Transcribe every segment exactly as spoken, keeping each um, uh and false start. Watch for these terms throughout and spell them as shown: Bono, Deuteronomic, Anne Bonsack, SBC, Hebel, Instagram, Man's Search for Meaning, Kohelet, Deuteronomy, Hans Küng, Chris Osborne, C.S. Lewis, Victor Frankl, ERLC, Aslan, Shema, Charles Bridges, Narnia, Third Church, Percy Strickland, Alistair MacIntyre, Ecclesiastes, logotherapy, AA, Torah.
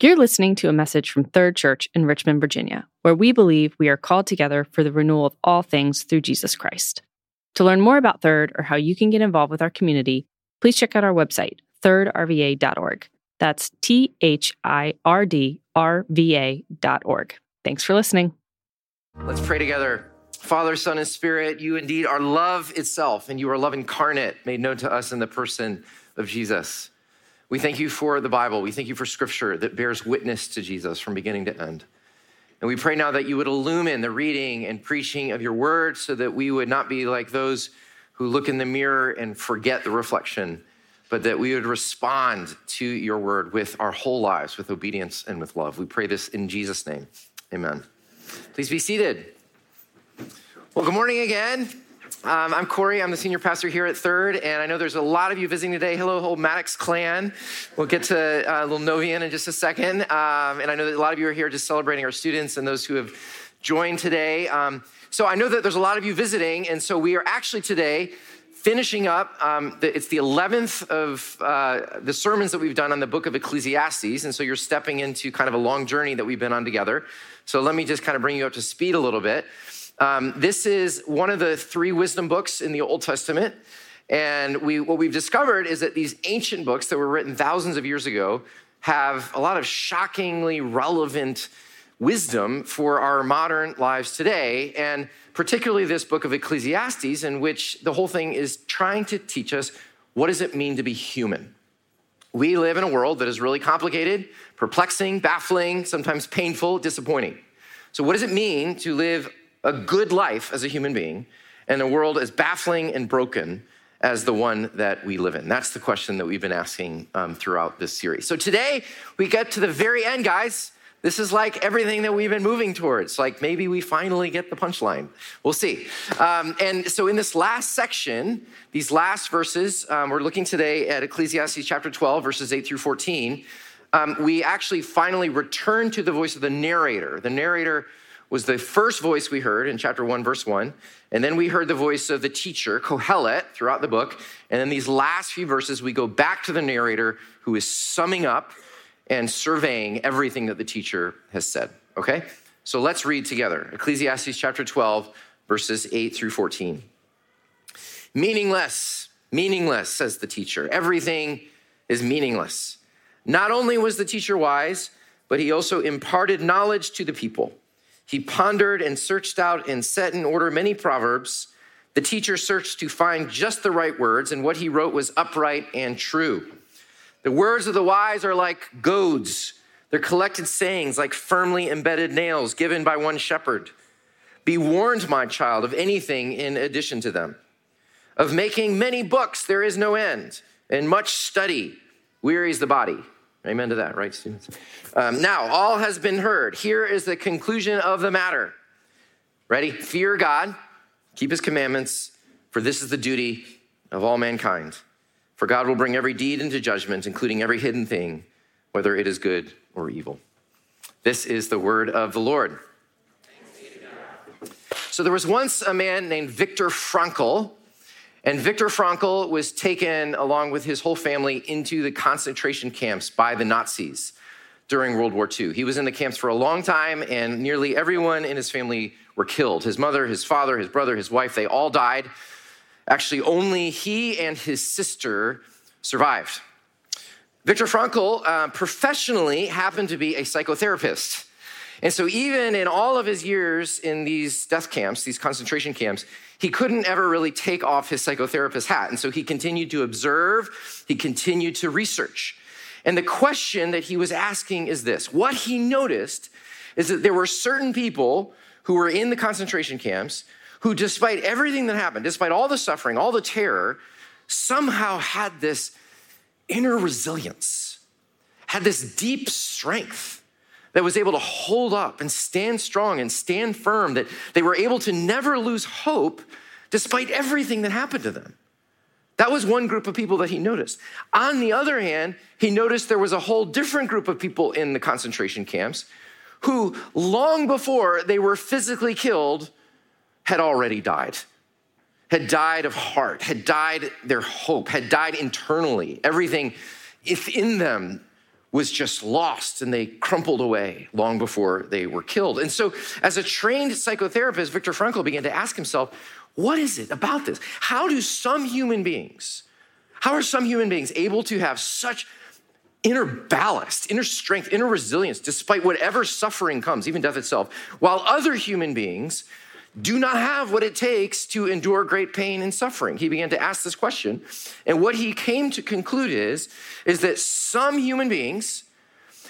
You're listening to a message from Third Church in Richmond, Virginia, where we believe we are called together for the renewal of all things through Jesus Christ. To learn more about Third or how you can get involved with our community, please check out our website, third r v a dot org. That's T H I R D R V A dot org. Thanks for listening. Let's pray together. Father, Son, and Spirit, you indeed are love itself, and you are love incarnate, made known to us in the person of Jesus. We thank you for the Bible. We thank you for Scripture that bears witness to Jesus from beginning to end. And we pray now that you would illumine the reading and preaching of your word so that we would not be like those who look in the mirror and forget the reflection, but that we would respond to your word with our whole lives, with obedience and with love. We pray this in Jesus' name. Amen. Please be seated. Well, good morning again. Um, I'm Corey. I'm the senior pastor here at Third, and I know there's a lot of you visiting today. Hello, whole Maddox clan. We'll get to uh, little Novian in just a second, um, and I know that a lot of you are here just celebrating our students and those who have joined today. Um, so I know that there's a lot of you visiting, and so we are actually today finishing up, um, the, it's the eleventh of uh, the sermons that we've done on the book of Ecclesiastes, and so you're stepping into kind of a long journey that we've been on together. So let me just kind of bring you up to speed a little bit. Um, this is one of the three wisdom books in the Old Testament, and we what we've discovered is that these ancient books that were written thousands of years ago have a lot of shockingly relevant wisdom for our modern lives today, and particularly this book of Ecclesiastes, in which the whole thing is trying to teach us what does it mean to be human. We live in a world that is really complicated, perplexing, baffling, sometimes painful, disappointing. So what does it mean to live a good life as a human being, and a world as baffling and broken as the one that we live in? That's the question that we've been asking um, throughout this series. So today, we get to the very end, guys. This is like everything that we've been moving towards. Like maybe we finally get the punchline. We'll see. Um, and so in this last section, these last verses, um, we're looking today at Ecclesiastes chapter twelve, verses eight through fourteen. Um, we actually finally return to the voice of the narrator. The narrator was the first voice we heard in chapter one, verse one. And then we heard the voice of the teacher, Kohelet, throughout the book. And then these last few verses, we go back to the narrator who is summing up and surveying everything that the teacher has said, okay? So let's read together. Ecclesiastes chapter twelve, verses eight through fourteen. Meaningless, meaningless, says the teacher. Everything is meaningless. Not only was the teacher wise, but he also imparted knowledge to the people. He pondered and searched out and set in order many proverbs. The teacher searched to find just the right words, and what he wrote was upright and true. The words of the wise are like goads. They're collected sayings like firmly embedded nails given by one shepherd. Be warned, my child, of anything in addition to them. Of making many books, there is no end, and much study wearies the body. Amen to that, right, students? Um, now, all has been heard. Here is the conclusion of the matter. Ready? Fear God, keep his commandments, for this is the duty of all mankind. For God will bring every deed into judgment, including every hidden thing, whether it is good or evil. This is the word of the Lord. Thanks be to God. So there was once a man named Victor Frankl, and Viktor Frankl was taken along with his whole family into the concentration camps by the Nazis during World War Two. He was in the camps for a long time, and nearly everyone in his family were killed. His mother, his father, his brother, his wife, they all died. Actually, only he and his sister survived. Viktor Frankl uh, professionally happened to be a psychotherapist. And so even in all of his years in these death camps, these concentration camps, he couldn't ever really take off his psychotherapist hat. And so he continued to observe, he continued to research. And the question that he was asking is this. What he noticed is that there were certain people who were in the concentration camps who, despite everything that happened, despite all the suffering, all the terror, somehow had this inner resilience, had this deep strength that was able to hold up and stand strong and stand firm, that they were able to never lose hope despite everything that happened to them. That was one group of people that he noticed. On the other hand, he noticed there was a whole different group of people in the concentration camps who, long before they were physically killed, had already died, had died of heart, had died their hope, had died internally. Everything within them was just lost and they crumpled away long before they were killed. And so as a trained psychotherapist, Victor Frankl began to ask himself, what is it about this? How do some human beings, how are some human beings able to have such inner ballast, inner strength, inner resilience, despite whatever suffering comes, even death itself, while other human beings do not have what it takes to endure great pain and suffering? He began to ask this question. And what he came to conclude is, is that some human beings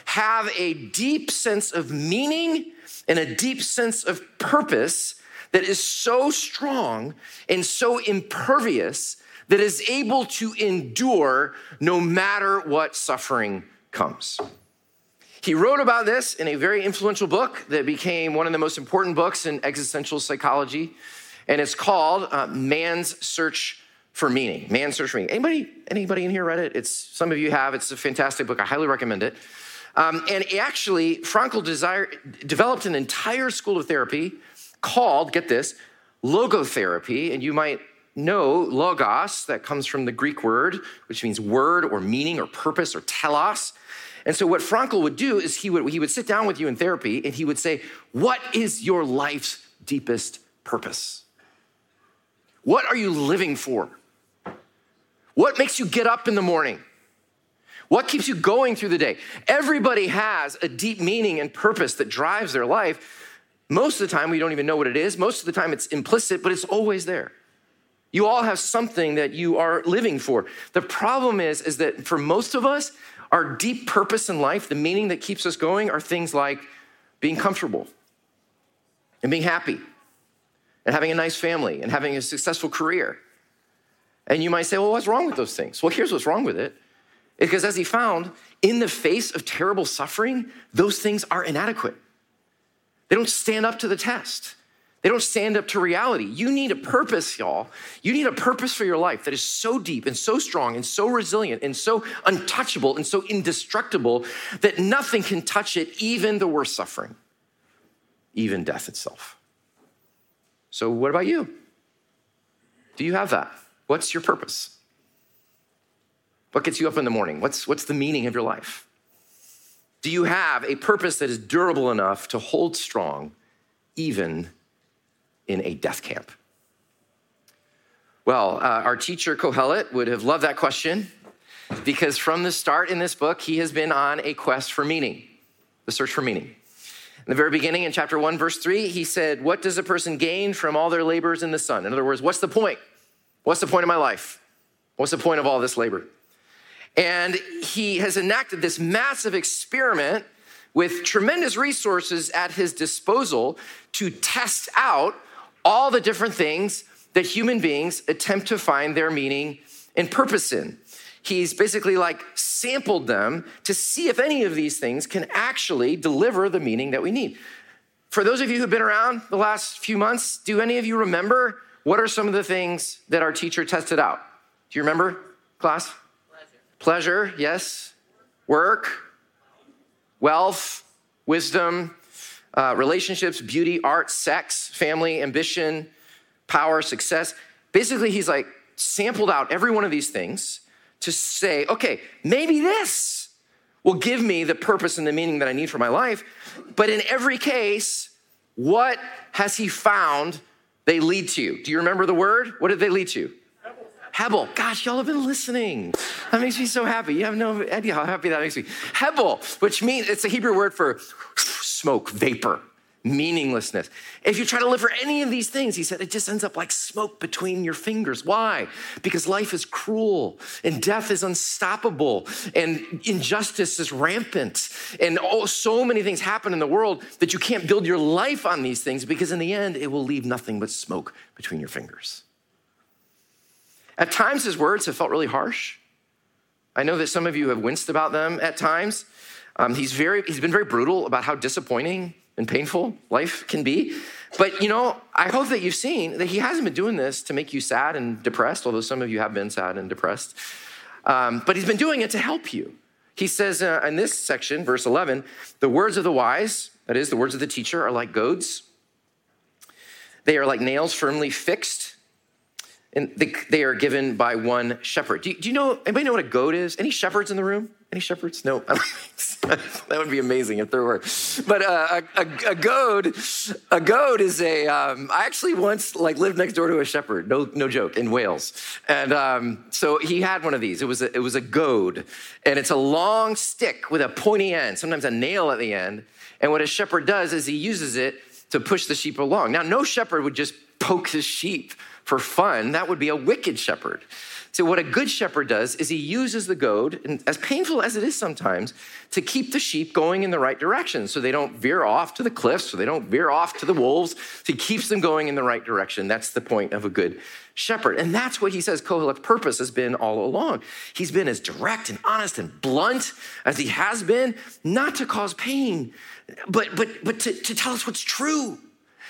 have a deep sense of meaning and a deep sense of purpose that is so strong and so impervious that is able to endure no matter what suffering comes. He wrote about this in a very influential book that became one of the most important books in existential psychology, and it's called uh, Man's Search for Meaning. Man's Search for Meaning. Anybody, anybody in here read it? It's, some of you have. It's a fantastic book. I highly recommend it. Um, and actually, Frankl desire, developed an entire school of therapy called, get this, logotherapy, and you might No, logos, that comes from the Greek word, which means word or meaning or purpose or telos. And so what Frankl would do is he would he would sit down with you in therapy and he would say, what is your life's deepest purpose? What are you living for? What makes you get up in the morning? What keeps you going through the day? Everybody has a deep meaning and purpose that drives their life. Most of the time, we don't even know what it is. Most of the time, it's implicit, but it's always there. You all have something that you are living for. The problem is, is that for most of us, our deep purpose in life, the meaning that keeps us going, are things like being comfortable and being happy and having a nice family and having a successful career. And you might say, well, what's wrong with those things? Well, here's what's wrong with it. Because as he found, in the face of terrible suffering, those things are inadequate. They don't stand up to the test. They don't stand up to reality. You need a purpose, y'all. You need a purpose for your life that is so deep and so strong and so resilient and so untouchable and so indestructible that nothing can touch it, even the worst suffering, even death itself. So what about you? Do you have that? What's your purpose? What gets you up in the morning? What's, what's the meaning of your life? Do you have a purpose that is durable enough to hold strong even in a death camp? Well, uh, our teacher, Kohelet, would have loved that question, because from the start in this book, he has been on a quest for meaning, the search for meaning. In the very beginning, in chapter one, verse three, he said, what does a person gain from all their labors in the sun? In other words, what's the point? What's the point of my life? What's the point of all this labor? And he has enacted this massive experiment with tremendous resources at his disposal to test out all the different things that human beings attempt to find their meaning and purpose in. He's basically like sampled them to see if any of these things can actually deliver the meaning that we need. For those of you who've been around the last few months, do any of you remember what are some of the things that our teacher tested out? Do you remember, class? Pleasure. Pleasure, yes. Work, wealth, wisdom, Uh, relationships, beauty, art, sex, family, ambition, power, success. Basically, he's like sampled out every one of these things to say, okay, maybe this will give me the purpose and the meaning that I need for my life. But in every case, what has he found they lead to? Do you remember the word? What did they lead to? Hebel. Gosh, y'all have been listening. That makes me so happy. You have no idea how happy that makes me. Hebel, which means, it's a Hebrew word for smoke, vapor, meaninglessness. If you try to live for any of these things, he said, it just ends up like smoke between your fingers. Why? Because life is cruel and death is unstoppable and injustice is rampant. And oh, so many things happen in the world that you can't build your life on these things, because in the end, it will leave nothing but smoke between your fingers. At times, his words have felt really harsh. I know that some of you have winced about them at times. Um, he's very, he's been very brutal about how disappointing and painful life can be. But, you know, I hope that you've seen that he hasn't been doing this to make you sad and depressed, although some of you have been sad and depressed. Um, but he's been doing it to help you. He says uh, in this section, verse eleven, the words of the wise, that is, the words of the teacher, are like goads. They are like nails firmly fixed. And they, they are given by one shepherd. Do you, do you know, anybody know what a goat is? Any shepherds in the room? Any shepherds? No, I don't think so. That would be amazing if there were. But uh, a, a, a goad, a goad is a. Um, I actually once like lived next door to a shepherd. No, no joke. In Wales, and um, so he had one of these. It was a, it was a goad, and it's a long stick with a pointy end, sometimes a nail at the end. And what a shepherd does is he uses it to push the sheep along. Now, no shepherd would just poke his sheep for fun. That would be a wicked shepherd. So what a good shepherd does is he uses the goad, and as painful as it is sometimes, to keep the sheep going in the right direction so they don't veer off to the cliffs, so they don't veer off to the wolves. So he keeps them going in the right direction. That's the point of a good shepherd. And that's what he says Kohelet's purpose has been all along. He's been as direct and honest and blunt as he has been, not to cause pain, but, but, but to, to tell us what's true,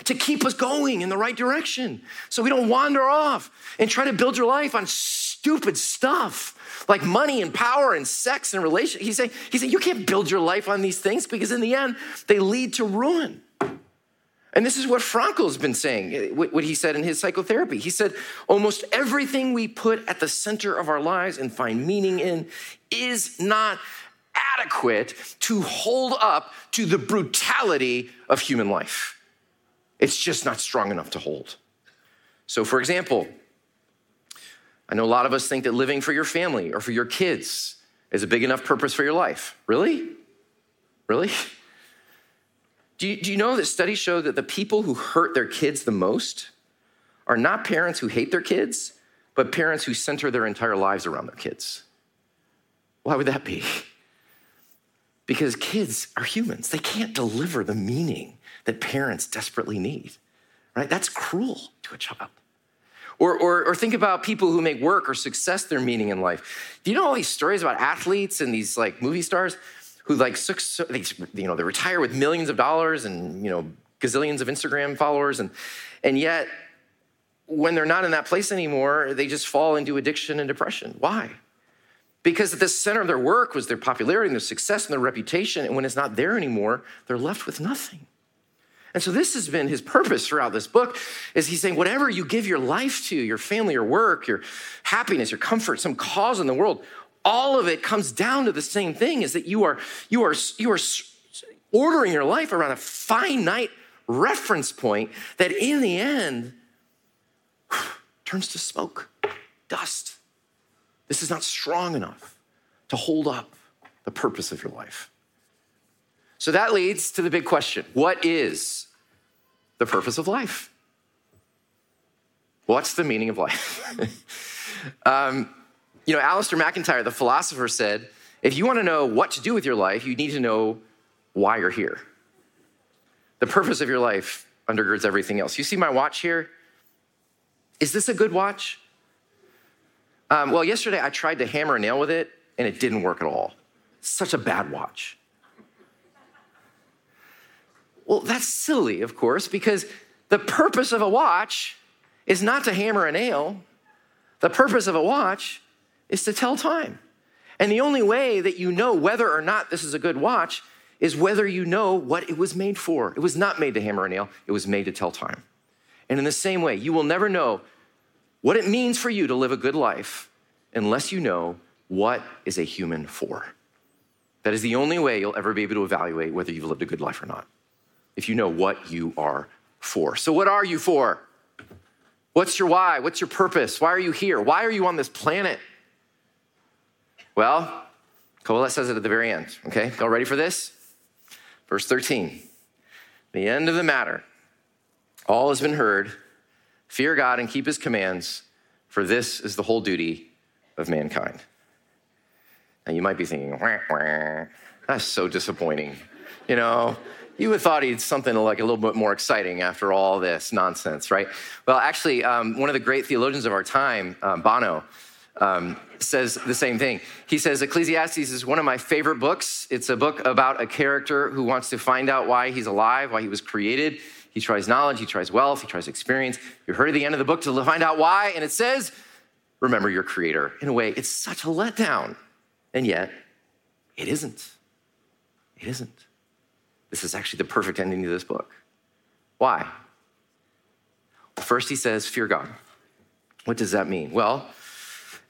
to keep us going in the right direction so we don't wander off and try to build your life on stupid stuff like money and power and sex and relationships. He's saying, he's saying you can't build your life on these things because in the end, they lead to ruin. And this is what Frankl's been saying, what he said in his psychotherapy. He said, almost everything we put at the center of our lives and find meaning in is not adequate to hold up to the brutality of human life. It's just not strong enough to hold. So for example, I know a lot of us think that living for your family or for your kids is a big enough purpose for your life. Really? Really? Do you, do you know that studies show that the people who hurt their kids the most are not parents who hate their kids, but parents who center their entire lives around their kids? Why would that be? Because kids are humans. They can't deliver the meaning that parents desperately need, right? That's cruel to a child. Or, or, or think about people who make work or success their meaning in life. Do you know all these stories about athletes and these like movie stars who like, they, you know, they retire with millions of dollars and, you know, gazillions of Instagram followers, and and yet when they're not in that place anymore, they just fall into addiction and depression. Why? Because at the center of their work was their popularity and their success and their reputation, and when it's not there anymore, they're left with nothing. And so this has been his purpose throughout this book, is he's saying whatever you give your life to, your family, your work, your happiness, your comfort, some cause in the world, all of it comes down to the same thing, is that you are, you are, you are ordering your life around a finite reference point that in the end turns to smoke, dust. This is not strong enough to hold up the purpose of your life. So that leads to the big question. What is the purpose of life? What's the meaning of life? um, you know, Alistair MacIntyre, the philosopher, said, if you want to know what to do with your life, you need to know why you're here. The purpose of your life undergirds everything else. You see my watch here? Is this a good watch? Um, well, yesterday I tried to hammer a nail with it, and it didn't work at all. Such a bad watch. Well, that's silly, of course, because the purpose of a watch is not to hammer a nail. The purpose of a watch is to tell time. And the only way that you know whether or not this is a good watch is whether you know what it was made for. It was not made to hammer a nail. It was made to tell time. And in the same way, you will never know what it means for you to live a good life unless you know what is a human for. That is the only way you'll ever be able to evaluate whether you've lived a good life or not. If you know what you are for. So what are you for? What's your why? What's your purpose? Why are you here? Why are you on this planet? Well, Kohelet says it at the very end, okay? Y'all ready for this? Verse thirteen, the end of the matter. All has been heard. Fear God and keep his commands, for this is the whole duty of mankind. Now you might be thinking, wah, wah. That's so disappointing, you know? You would have thought he'd something like a little bit more exciting after all this nonsense, right? Well, actually, um, one of the great theologians of our time, um, Bono, um, says the same thing. He says, Ecclesiastes is one of my favorite books. It's a book about a character who wants to find out why he's alive, why he was created. He tries knowledge, he tries wealth, he tries experience. You heard at the end of the book to find out why, and it says, remember your creator. In a way, it's such a letdown. And yet, it isn't. It isn't. This is actually the perfect ending to this book. Why? Well, first, he says, fear God. What does that mean? Well,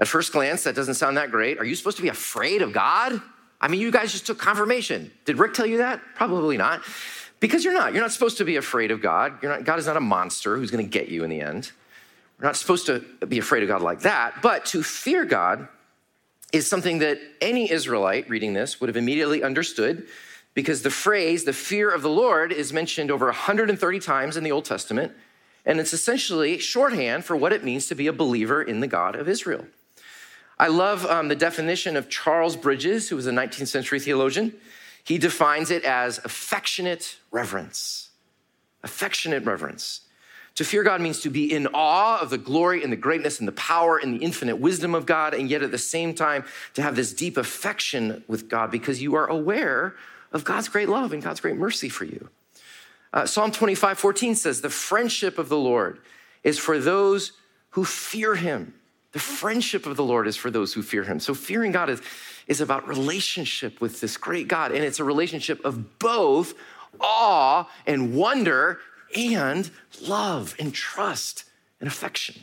at first glance, that doesn't sound that great. Are you supposed to be afraid of God? I mean, you guys just took confirmation. Did Rick tell you that? Probably not. Because you're not. You're not supposed to be afraid of God. You're not, God is not a monster who's going to get you in the end. We're not supposed to be afraid of God like that. But to fear God is something that any Israelite reading this would have immediately understood, because the phrase, the fear of the Lord, is mentioned over one hundred thirty times in the Old Testament. And it's essentially shorthand for what it means to be a believer in the God of Israel. I love um, the definition of Charles Bridges, who was a nineteenth century theologian. He defines it as affectionate reverence. Affectionate reverence. To fear God means to be in awe of the glory and the greatness and the power and the infinite wisdom of God, and yet at the same time to have this deep affection with God because you are aware of God's great love and God's great mercy for you. Uh, Psalm twenty-five fourteen says, the friendship of the Lord is for those who fear him. The friendship of the Lord is for those who fear him. So fearing God is, is about relationship with this great God, and it's a relationship of both awe and wonder and love and trust and affection.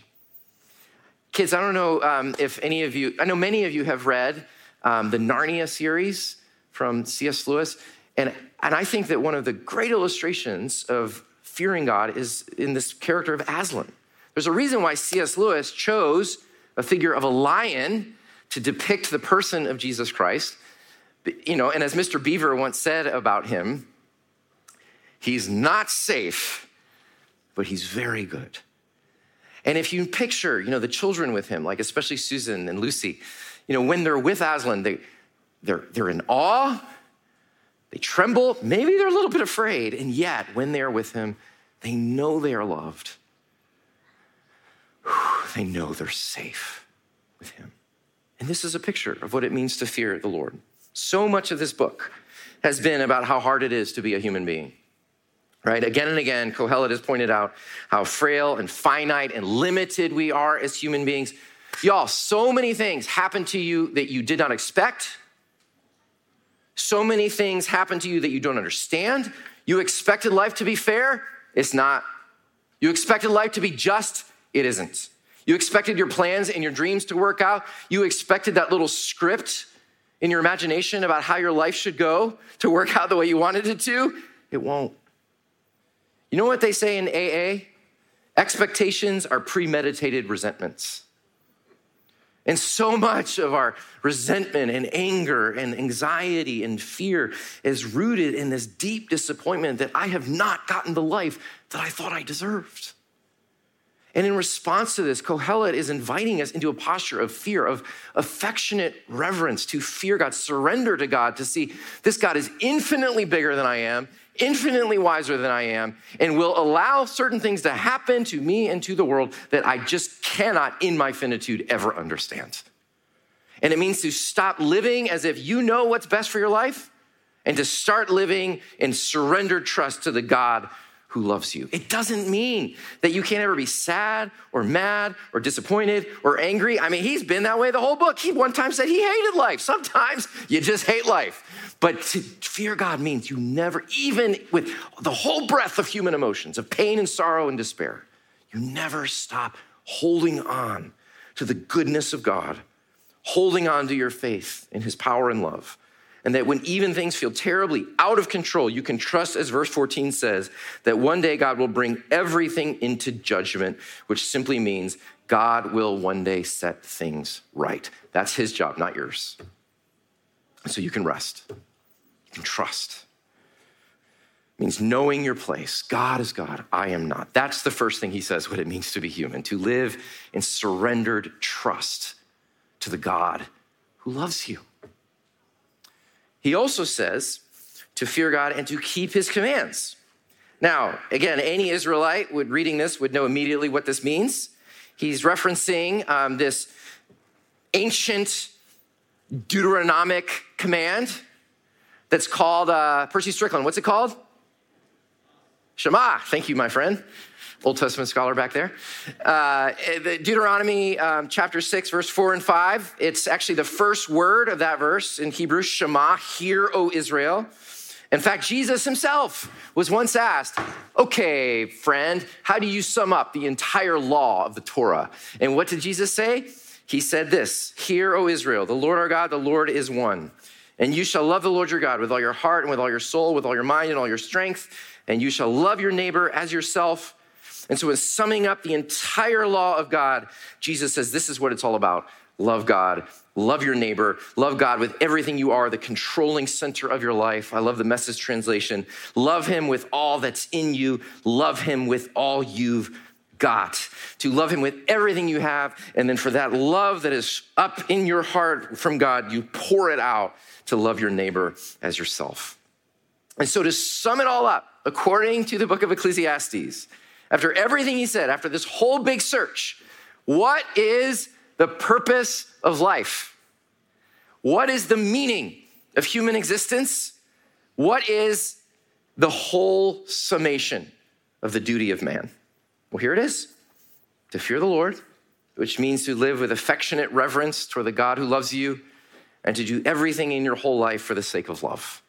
Kids, I don't know um, if any of you, I know many of you have read um, the Narnia series from C S Lewis, and And I think that one of the great illustrations of fearing God is in this character of Aslan. There's a reason why C S Lewis chose a figure of a lion to depict the person of Jesus Christ. You know, and as Mister Beaver once said about him, he's not safe, but he's very good. And if you picture, you know, the children with him, like especially Susan and Lucy, you know, when they're with Aslan, they, they're, they're in awe. They tremble, maybe they're a little bit afraid, and yet when they're with him, they know they are loved. They know they're safe with him. And this is a picture of what it means to fear the Lord. So much of this book has been about how hard it is to be a human being, right? Again and again, Kohelet has pointed out how frail and finite and limited we are as human beings. Y'all, so many things happen to you that you did not expect. So many things happen to you that you don't understand. You expected life to be fair. It's not. You expected life to be just. It isn't. You expected your plans and your dreams to work out. You expected that little script in your imagination about how your life should go to work out the way you wanted it to. It won't. You know what they say in A A? Expectations are premeditated resentments. And so much of our resentment and anger and anxiety and fear is rooted in this deep disappointment that I have not gotten the life that I thought I deserved. And in response to this, Kohelet is inviting us into a posture of fear, of affectionate reverence, to fear God, surrender to God, to see this God is infinitely bigger than I am, infinitely wiser than I am, and will allow certain things to happen to me and to the world that I just cannot in my finitude ever understand. And it means to stop living as if you know what's best for your life and to start living in surrendered trust to the God who loves you. It doesn't mean that you can't ever be sad or mad or disappointed or angry. I mean, he's been that way the whole book. He one time said he hated life. Sometimes you just hate life. But to fear God means you never, even with the whole breadth of human emotions, of pain and sorrow and despair, you never stop holding on to the goodness of God, holding on to your faith in his power and love. And that when even things feel terribly out of control, you can trust, as verse fourteen says, that one day God will bring everything into judgment, which simply means God will one day set things right. That's his job, not yours. So you can rest. You can trust. It means knowing your place. God is God. I am not. That's the first thing he says, what it means to be human, to live in surrendered trust to the God who loves you. He also says to fear God and to keep his commands. Now, again, any Israelite would reading this would know immediately what this means. He's referencing um, this ancient Deuteronomic command that's called, uh, Percy Strickland, what's it called? Shema. Thank you, my friend. Old Testament scholar back there. Uh, Deuteronomy um, chapter six, verse four and five. It's actually the first word of that verse in Hebrew, Shema, hear, O Israel. In fact, Jesus himself was once asked, okay, friend, how do you sum up the entire law of the Torah? And what did Jesus say? He said this, hear, O Israel, the Lord our God, the Lord is one. And you shall love the Lord your God with all your heart and with all your soul, with all your mind and all your strength. And you shall love your neighbor as yourself. And so in summing up the entire law of God, Jesus says, this is what it's all about. Love God, love your neighbor, love God with everything you are, the controlling center of your life. I love the Message translation. Love him with all that's in you. Love him with all you've got. To love him with everything you have. And then for that love that is up in your heart from God, you pour it out to love your neighbor as yourself. And so to sum it all up, according to the book of Ecclesiastes, after everything he said, after this whole big search, what is the purpose of life? What is the meaning of human existence? What is the whole summation of the duty of man? Well, here it is, to fear the Lord, which means to live with affectionate reverence toward the God who loves you, and to do everything in your whole life for the sake of love,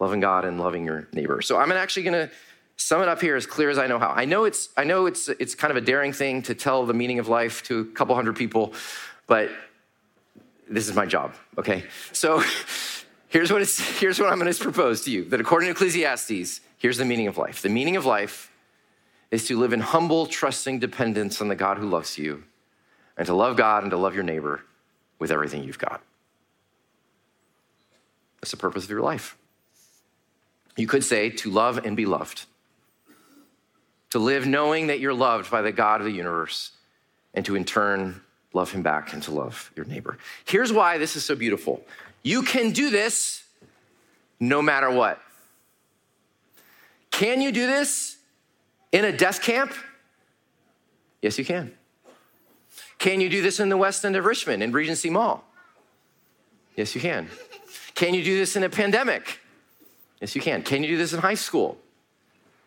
loving God and loving your neighbor. So I'm actually gonna sum it up here as clear as I know how. I know it's I know it's it's kind of a daring thing to tell the meaning of life to a couple hundred people, but this is my job, okay? So here's what it's here's what I'm gonna propose to you, that according to Ecclesiastes, here's the meaning of life. The meaning of life is to live in humble, trusting dependence on the God who loves you, and to love God and to love your neighbor with everything you've got. That's the purpose of your life. You could say to love and be loved. To live knowing that you're loved by the God of the universe, and to in turn love him back and to love your neighbor. Here's why this is so beautiful. You can do this no matter what. Can you do this in a death camp? Yes, you can. Can you do this in the West End of Richmond, in Regency Mall? Yes, you can. Can you do this in a pandemic? Yes, you can. Can you do this in high school?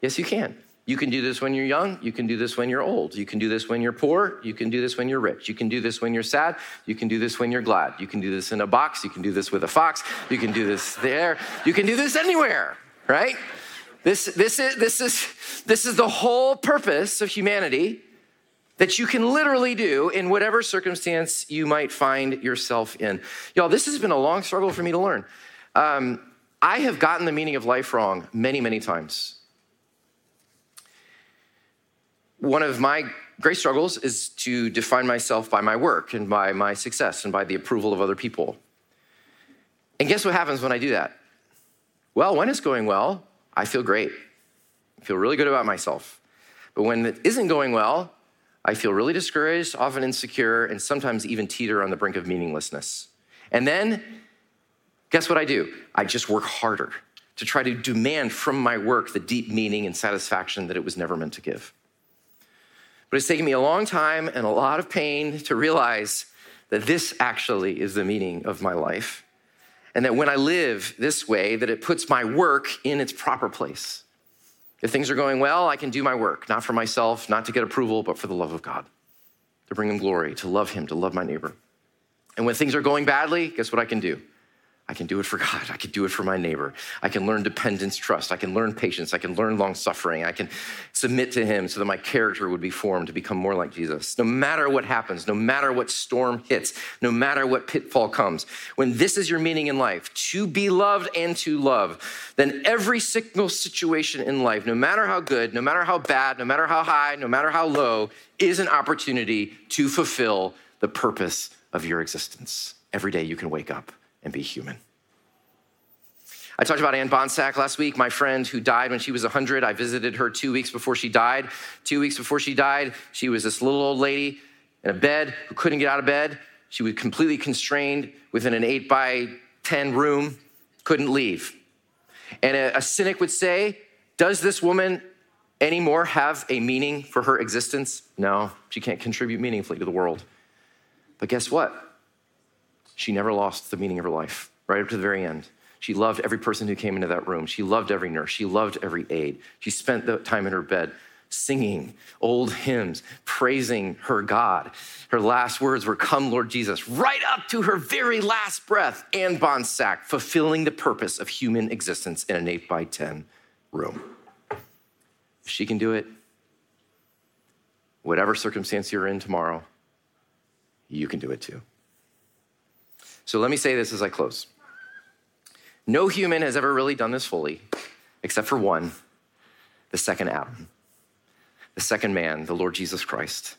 Yes, you can. You can do this when you're young. You can do this when you're old. You can do this when you're poor. You can do this when you're rich. You can do this when you're sad. You can do this when you're glad. You can do this in a box. You can do this with a fox. You can do this there. You can do this anywhere, right? This, this is, this is, this is the whole purpose of humanity, that you can literally do in whatever circumstance you might find yourself in. Y'all, this has been a long struggle for me to learn. Um, I have gotten the meaning of life wrong many, many times. One of my great struggles is to define myself by my work and by my success and by the approval of other people. And guess what happens when I do that? Well, when it's going well, I feel great. I feel really good about myself. But when it isn't going well, I feel really discouraged, often insecure, and sometimes even teeter on the brink of meaninglessness. And then, guess what I do? I just work harder to try to demand from my work the deep meaning and satisfaction that it was never meant to give. But it's taken me a long time and a lot of pain to realize that this actually is the meaning of my life, and that when I live this way, that it puts my work in its proper place. If things are going well, I can do my work, not for myself, not to get approval, but for the love of God, to bring him glory, to love him, to love my neighbor. And when things are going badly, guess what I can do? I can do it for God. I can do it for my neighbor. I can learn dependence, trust. I can learn patience. I can learn long-suffering. I can submit to him so that my character would be formed to become more like Jesus. No matter what happens, no matter what storm hits, no matter what pitfall comes, when this is your meaning in life, to be loved and to love, then every single situation in life, no matter how good, no matter how bad, no matter how high, no matter how low, is an opportunity to fulfill the purpose of your existence. Every day you can wake up and be human. I talked about Anne Bonsack last week, my friend who died when she was one hundred. I visited her two weeks before she died. Two weeks before she died, she was this little old lady in a bed who couldn't get out of bed. She was completely constrained within an eight by ten room, couldn't leave. And a, a cynic would say, does this woman anymore have a meaning for her existence? No, she can't contribute meaningfully to the world. But guess what? She never lost the meaning of her life, right up to the very end. She loved every person who came into that room. She loved every nurse. She loved every aide. She spent the time in her bed. singing old hymns, praising her God. Her last words were, "Come, Lord Jesus," right up to her very last breath. Anne Bonsack, fulfilling the purpose of human existence in an eight by ten room. If she can do it, whatever circumstance you're in tomorrow, you can do it too. So let me say this as I close. No human has ever really done this fully, except for one, the second Adam, the second man, the Lord Jesus Christ,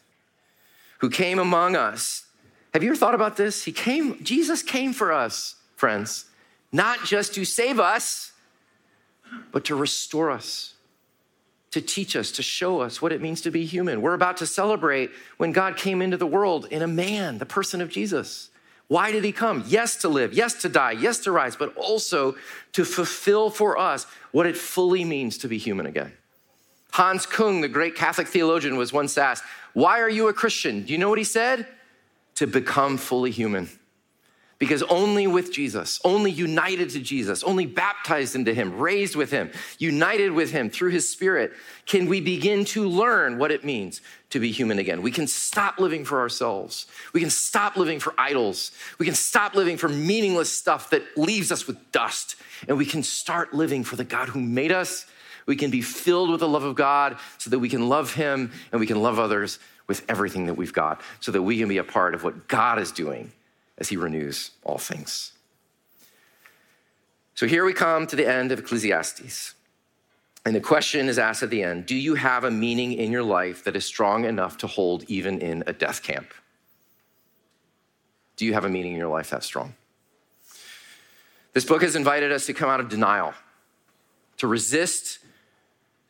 who came among us. Have you ever thought about this? He came, Jesus came for us, friends, not just to save us, but to restore us, to teach us, to show us what it means to be human. We're about to celebrate when God came into the world in a man, the person of Jesus. Why did he come? Yes, to live, yes, to die, yes, to rise, but also to fulfill for us what it fully means to be human again. Hans Küng, the great Catholic theologian, was once asked, "Why are you a Christian?" Do you know what he said? To become fully human. Because only with Jesus, only united to Jesus, only baptized into him, raised with him, united with him through his Spirit, can we begin to learn what it means to be human again. We can stop living for ourselves. We can stop living for idols. We can stop living for meaningless stuff that leaves us with dust. And we can start living for the God who made us. We can be filled with the love of God so that we can love him and we can love others with everything that we've got, so that we can be a part of what God is doing as he renews all things. So here we come to the end of Ecclesiastes. And the question is asked at the end, do you have a meaning in your life that is strong enough to hold even in a death camp? Do you have a meaning in your life that strong? This book has invited us to come out of denial, to resist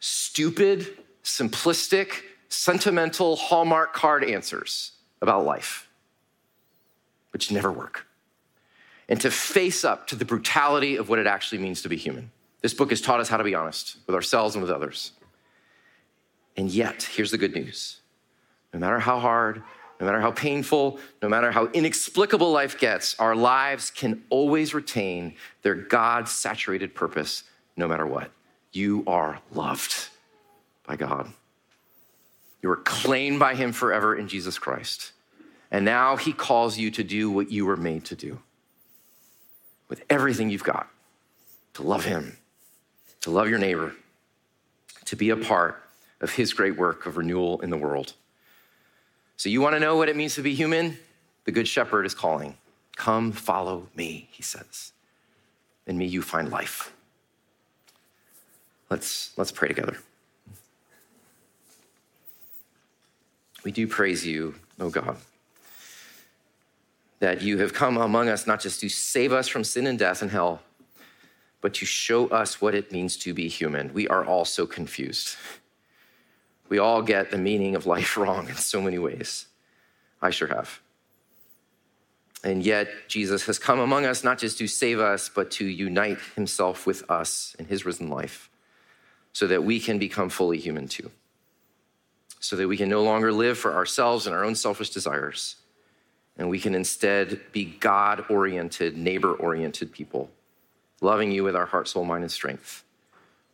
stupid, simplistic, sentimental Hallmark card answers about life, which never work, and to face up to the brutality of what it actually means to be human. This book has taught us how to be honest with ourselves and with others. And yet, here's the good news. No matter how hard, no matter how painful, no matter how inexplicable life gets, our lives can always retain their God-saturated purpose no matter what. You are loved by God. You are claimed by him forever in Jesus Christ. And now he calls you to do what you were made to do. With everything you've got, to love him, to love your neighbor, to be a part of his great work of renewal in the world. So you want to know what it means to be human? The Good Shepherd is calling. Come, follow me, he says. In me you find life. Let's, let's pray together. We do praise you, O God, that you have come among us not just to save us from sin and death and hell, but to show us what it means to be human. We are all so confused. We all get the meaning of life wrong in so many ways. I sure have. And yet Jesus has come among us not just to save us, but to unite himself with us in his risen life so that we can become fully human too, so that we can no longer live for ourselves and our own selfish desires, and we can instead be God-oriented, neighbor-oriented people, loving you with our heart, soul, mind, and strength,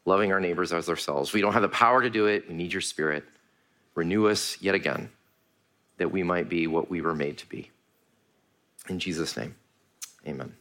loving our neighbors as ourselves. We don't have the power to do it. We need your Spirit. Renew us yet again, that we might be what we were made to be. In Jesus' name, amen.